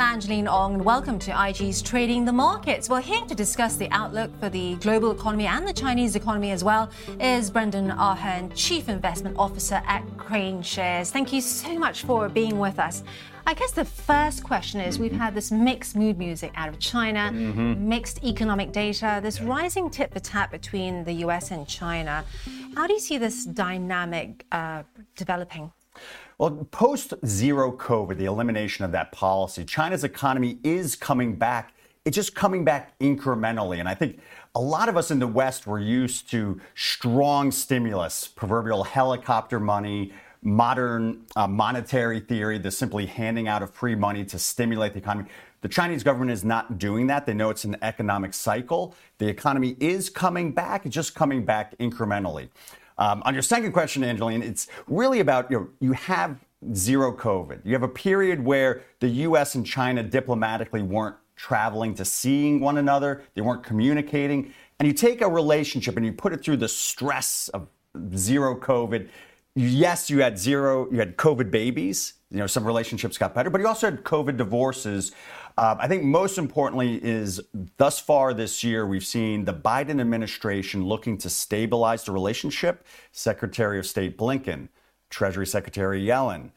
I'm Angeline Ong and welcome to IG's Trading the Markets. Well, here to discuss the outlook for the global economy and the Chinese economy as well is Brendan Ahern, Chief Investment Officer at KraneShares. Thank you so much for being with us. I guess the first question is, we've had this mixed mood music out of China, mixed economic data, this rising tit for tat between the US and China. How do you see this dynamic developing? Well, post-zero COVID, the elimination of that policy, China's economy is coming back. It's just coming back incrementally. And I think a lot of us in the West were used to strong stimulus, proverbial helicopter money, modern monetary theory, the simply handing out of free money to stimulate the economy. The Chinese government is not doing that. They know it's an economic cycle. The economy is coming back. It's just coming back incrementally. On your second question, Angeline, it's really about, you have zero COVID. You have a period where the U.S. and China diplomatically weren't traveling to seeing one another. They weren't communicating. And you take a relationship and you put it through the stress of zero COVID. Yes, you had zero. You had COVID babies. Some relationships got better, but you also had COVID divorces. I think most importantly is, thus far this year, we've seen the Biden administration looking to stabilize the relationship. Secretary of State Blinken, Treasury Secretary Yellen,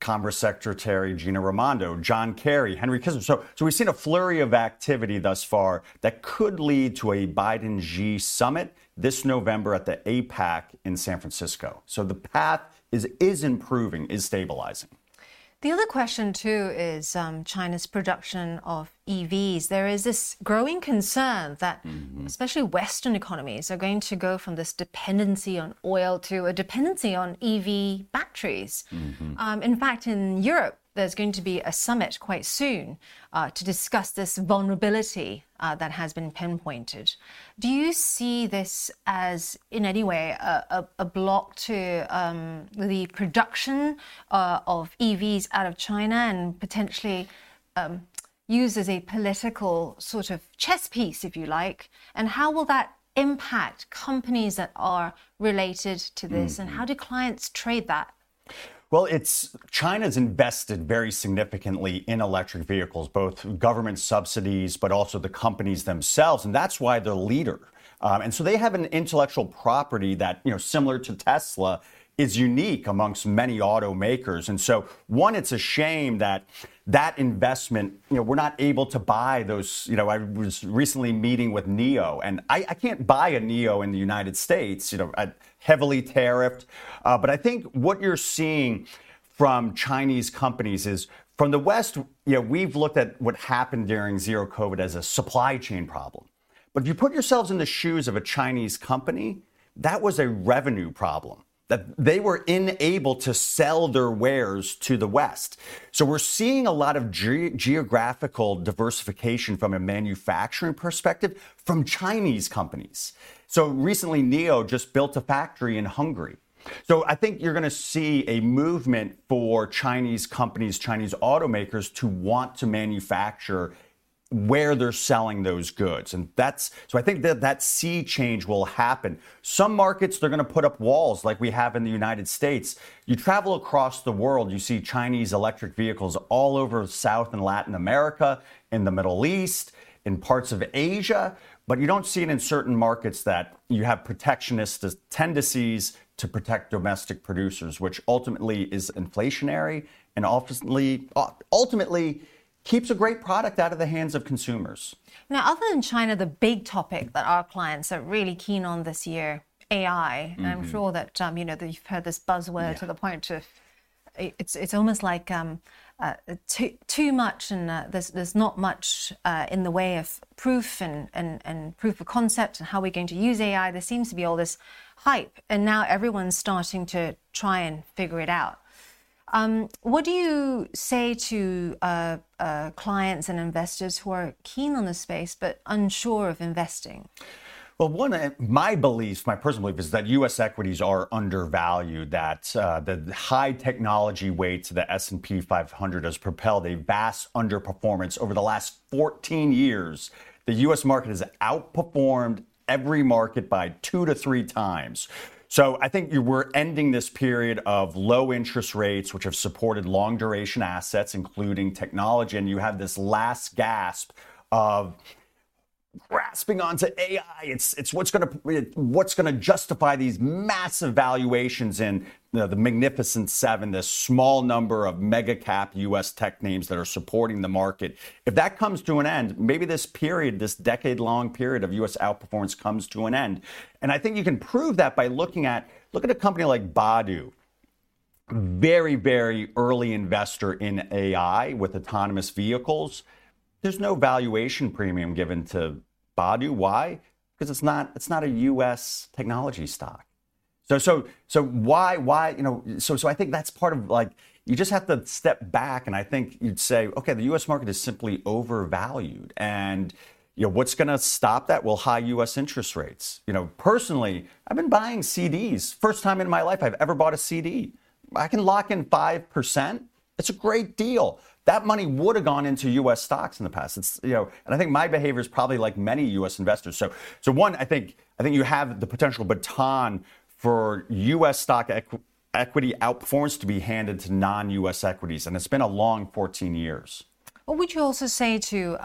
Commerce Secretary Gina Raimondo, John Kerry, Henry Kissinger. So we've seen a flurry of activity thus far that could lead to a Biden-Xi summit this November at the APAC in San Francisco. So the path is improving, is stabilizing. The other question, too, is China's production of EVs. There is this growing concern that especially Western economies are going to go from this dependency on oil to a dependency on EV batteries. In fact, in Europe, there's going to be a summit quite soon to discuss this vulnerability that has been pinpointed. Do you see this as, in any way, a block to the production of EVs out of China and potentially used as a political sort of chess piece, if you like? And how will that impact companies that are related to this? And how do clients trade that? Well, China's invested very significantly in electric vehicles, both government subsidies, but also the companies themselves. And that's why they're leader. And so they have an intellectual property that, similar to Tesla, is unique amongst many automakers. And so, one, it's a shame that investment, we're not able to buy those. I was recently meeting with NIO, and I can't buy a NIO in the United States, heavily tariffed. But I think what you're seeing from Chinese companies is, from the West, we've looked at what happened during zero COVID as a supply chain problem. But if you put yourselves in the shoes of a Chinese company, that was a revenue problem, that they were unable to sell their wares to the West. So we're seeing a lot of geographical diversification from a manufacturing perspective from Chinese companies. So recently, NIO just built a factory in Hungary. So I think you're going to see a movement for Chinese companies, Chinese automakers, to want to manufacture where they're selling those goods. And so I think that sea change will happen. Some markets, they're going to put up walls like we have in the United States. You travel across the world, you see Chinese electric vehicles all over South and Latin America, in the Middle East, in parts of Asia, but you don't see it in certain markets that you have protectionist tendencies to protect domestic producers, which ultimately is inflationary and ultimately keeps a great product out of the hands of consumers. Now, other than China, the big topic that our clients are really keen on this year, AI. And I'm sure that, you've heard this buzzword to the point of it's almost like too much, and there's not much in the way of proof and proof of concept and how we're going to use AI. There seems to be all this hype, and now everyone's starting to try and figure it out. What do you say to clients and investors who are keen on the space but unsure of investing? Well, one of my personal belief is that U.S. equities are undervalued, that the high technology weight to the S&P 500 has propelled a vast underperformance over the last 14 years. The U.S. market has outperformed every market by 2 to 3 times. So I think we're ending this period of low interest rates, which have supported long duration assets, including technology. And you have this last gasp of grasping onto AI. It's what's going to justify these massive valuations in the Magnificent Seven, this small number of mega cap U.S. tech names that are supporting the market. If that comes to an end, maybe this period, this decade long period of U.S. outperformance comes to an end. And I think you can prove that by look at a company like Baidu. Very, very early investor in AI with autonomous vehicles. There's no valuation premium given to Baidu. Why? Because it's not a U.S. technology stock. So why so I think that's part of, like, you just have to step back, and I think you'd say, okay, the U.S. market is simply overvalued, and what's going to stop that? Well, high U.S. interest rates. Personally, I've been buying CDs. First time in my life I've ever bought a CD. I can lock in 5%. It's a great deal. That money would have gone into U.S. stocks in the past. And I think my behavior is probably like many U.S. investors. So one, I think you have the potential baton for U.S. stock equity outperformance to be handed to non-U.S. equities, and it's been a long 14 years. What would you also say to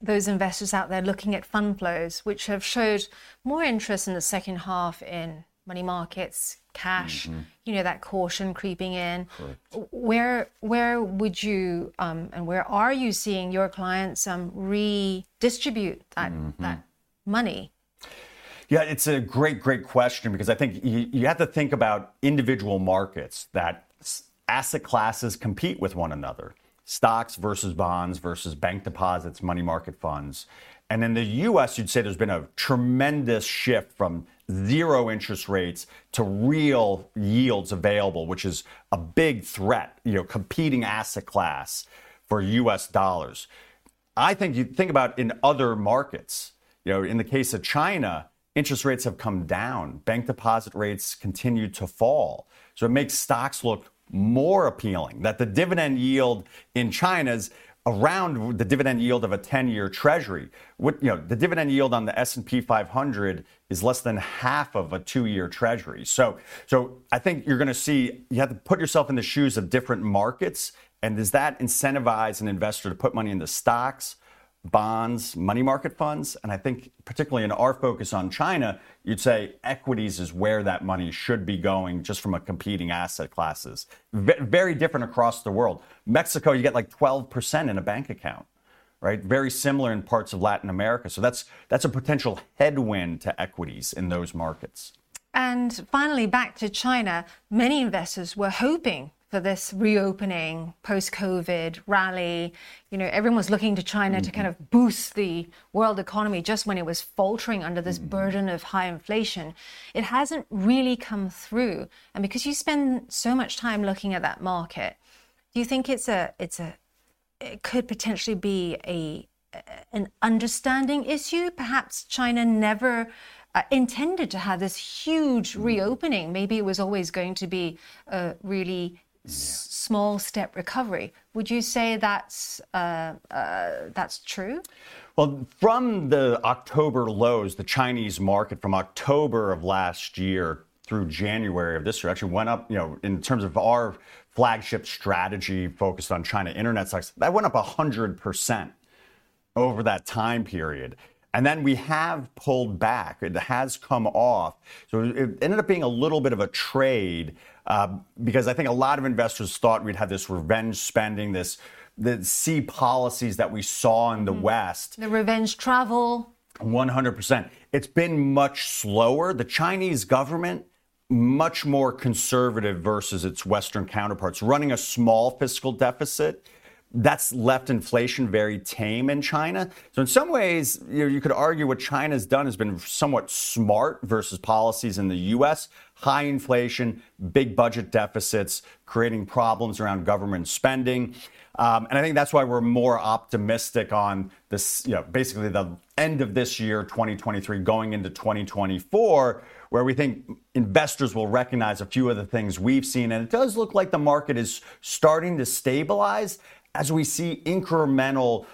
those investors out there looking at fund flows, which have showed more interest in the second half in money markets, cash, that caution creeping in? Correct. Where would you and where are you seeing your clients redistribute that money? Yeah, it's a great question, because I think you have to think about individual markets, that asset classes compete with one another. Stocks versus bonds versus bank deposits, money market funds. And in the U.S., you'd say there's been a tremendous shift from zero interest rates to real yields available, which is a big threat, competing asset class for U.S. dollars. I think you think about in other markets, in the case of China, interest rates have come down. Bank deposit rates continue to fall. So it makes stocks look more appealing, that the dividend yield in China's around the dividend yield of a 10-year treasury. The dividend yield on the S&P 500 is less than half of a 2-year treasury. So I think you're going to see, you have to put yourself in the shoes of different markets. And does that incentivize an investor to put money into stocks, bonds, money market funds? And I think particularly in our focus on China, you'd say equities is where that money should be going, just from a competing asset classes. Very different across the world. Mexico, you get like 12% in a bank account, right? Very similar in parts of Latin America. So that's a potential headwind to equities in those markets. And finally, back to China, many investors were hoping for this reopening post-COVID rally. Everyone was looking to China to kind of boost the world economy just when it was faltering under this burden of high inflation. It hasn't really come through. And because you spend so much time looking at that market, do you think it could potentially be an understanding issue? Perhaps China never intended to have this huge reopening. Maybe it was always going to be a really small step recovery. Would you say that's true? Well, from the October lows, the Chinese market from October of last year through January of this year actually went up, in terms of our flagship strategy focused on China internet stocks, that went up 100% over that time period. And then we have pulled back. It has come off. So it ended up being a little bit of a trade because I think a lot of investors thought we'd have this revenge spending, the C policies that we saw in the West. The revenge travel. 100%. It's been much slower. The Chinese government, much more conservative versus its Western counterparts, running a small fiscal deficit. That's left inflation very tame in China. So in some ways, you could argue what China's done has been somewhat smart versus policies in the U.S. High inflation, big budget deficits, creating problems around government spending. And I think that's why we're more optimistic on this, basically the end of this year, 2023, going into 2024, where we think investors will recognize a few of the things we've seen. And it does look like the market is starting to stabilize as we see incremental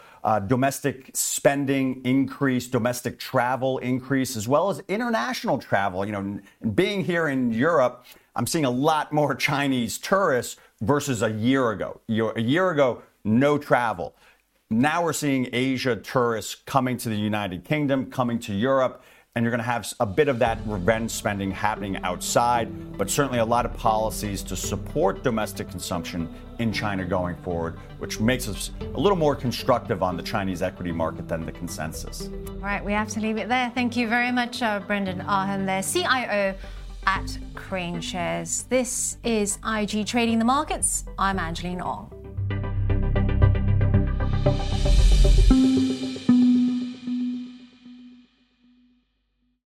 domestic spending increase, domestic travel increase, as well as international travel. You know, being here in Europe, I'm seeing a lot more Chinese tourists versus a year ago. A year ago, no travel. Now we're seeing Asia tourists coming to the United Kingdom, coming to Europe, and you're going to have a bit of that revenge spending happening outside, but certainly a lot of policies to support domestic consumption in China going forward, which makes us a little more constructive on the Chinese equity market than the consensus. All right, we have to leave it there. Thank you very much, Brendan Ahern there, CIO at KraneShares. This is IG Trading the Markets. I'm Angeline Ong.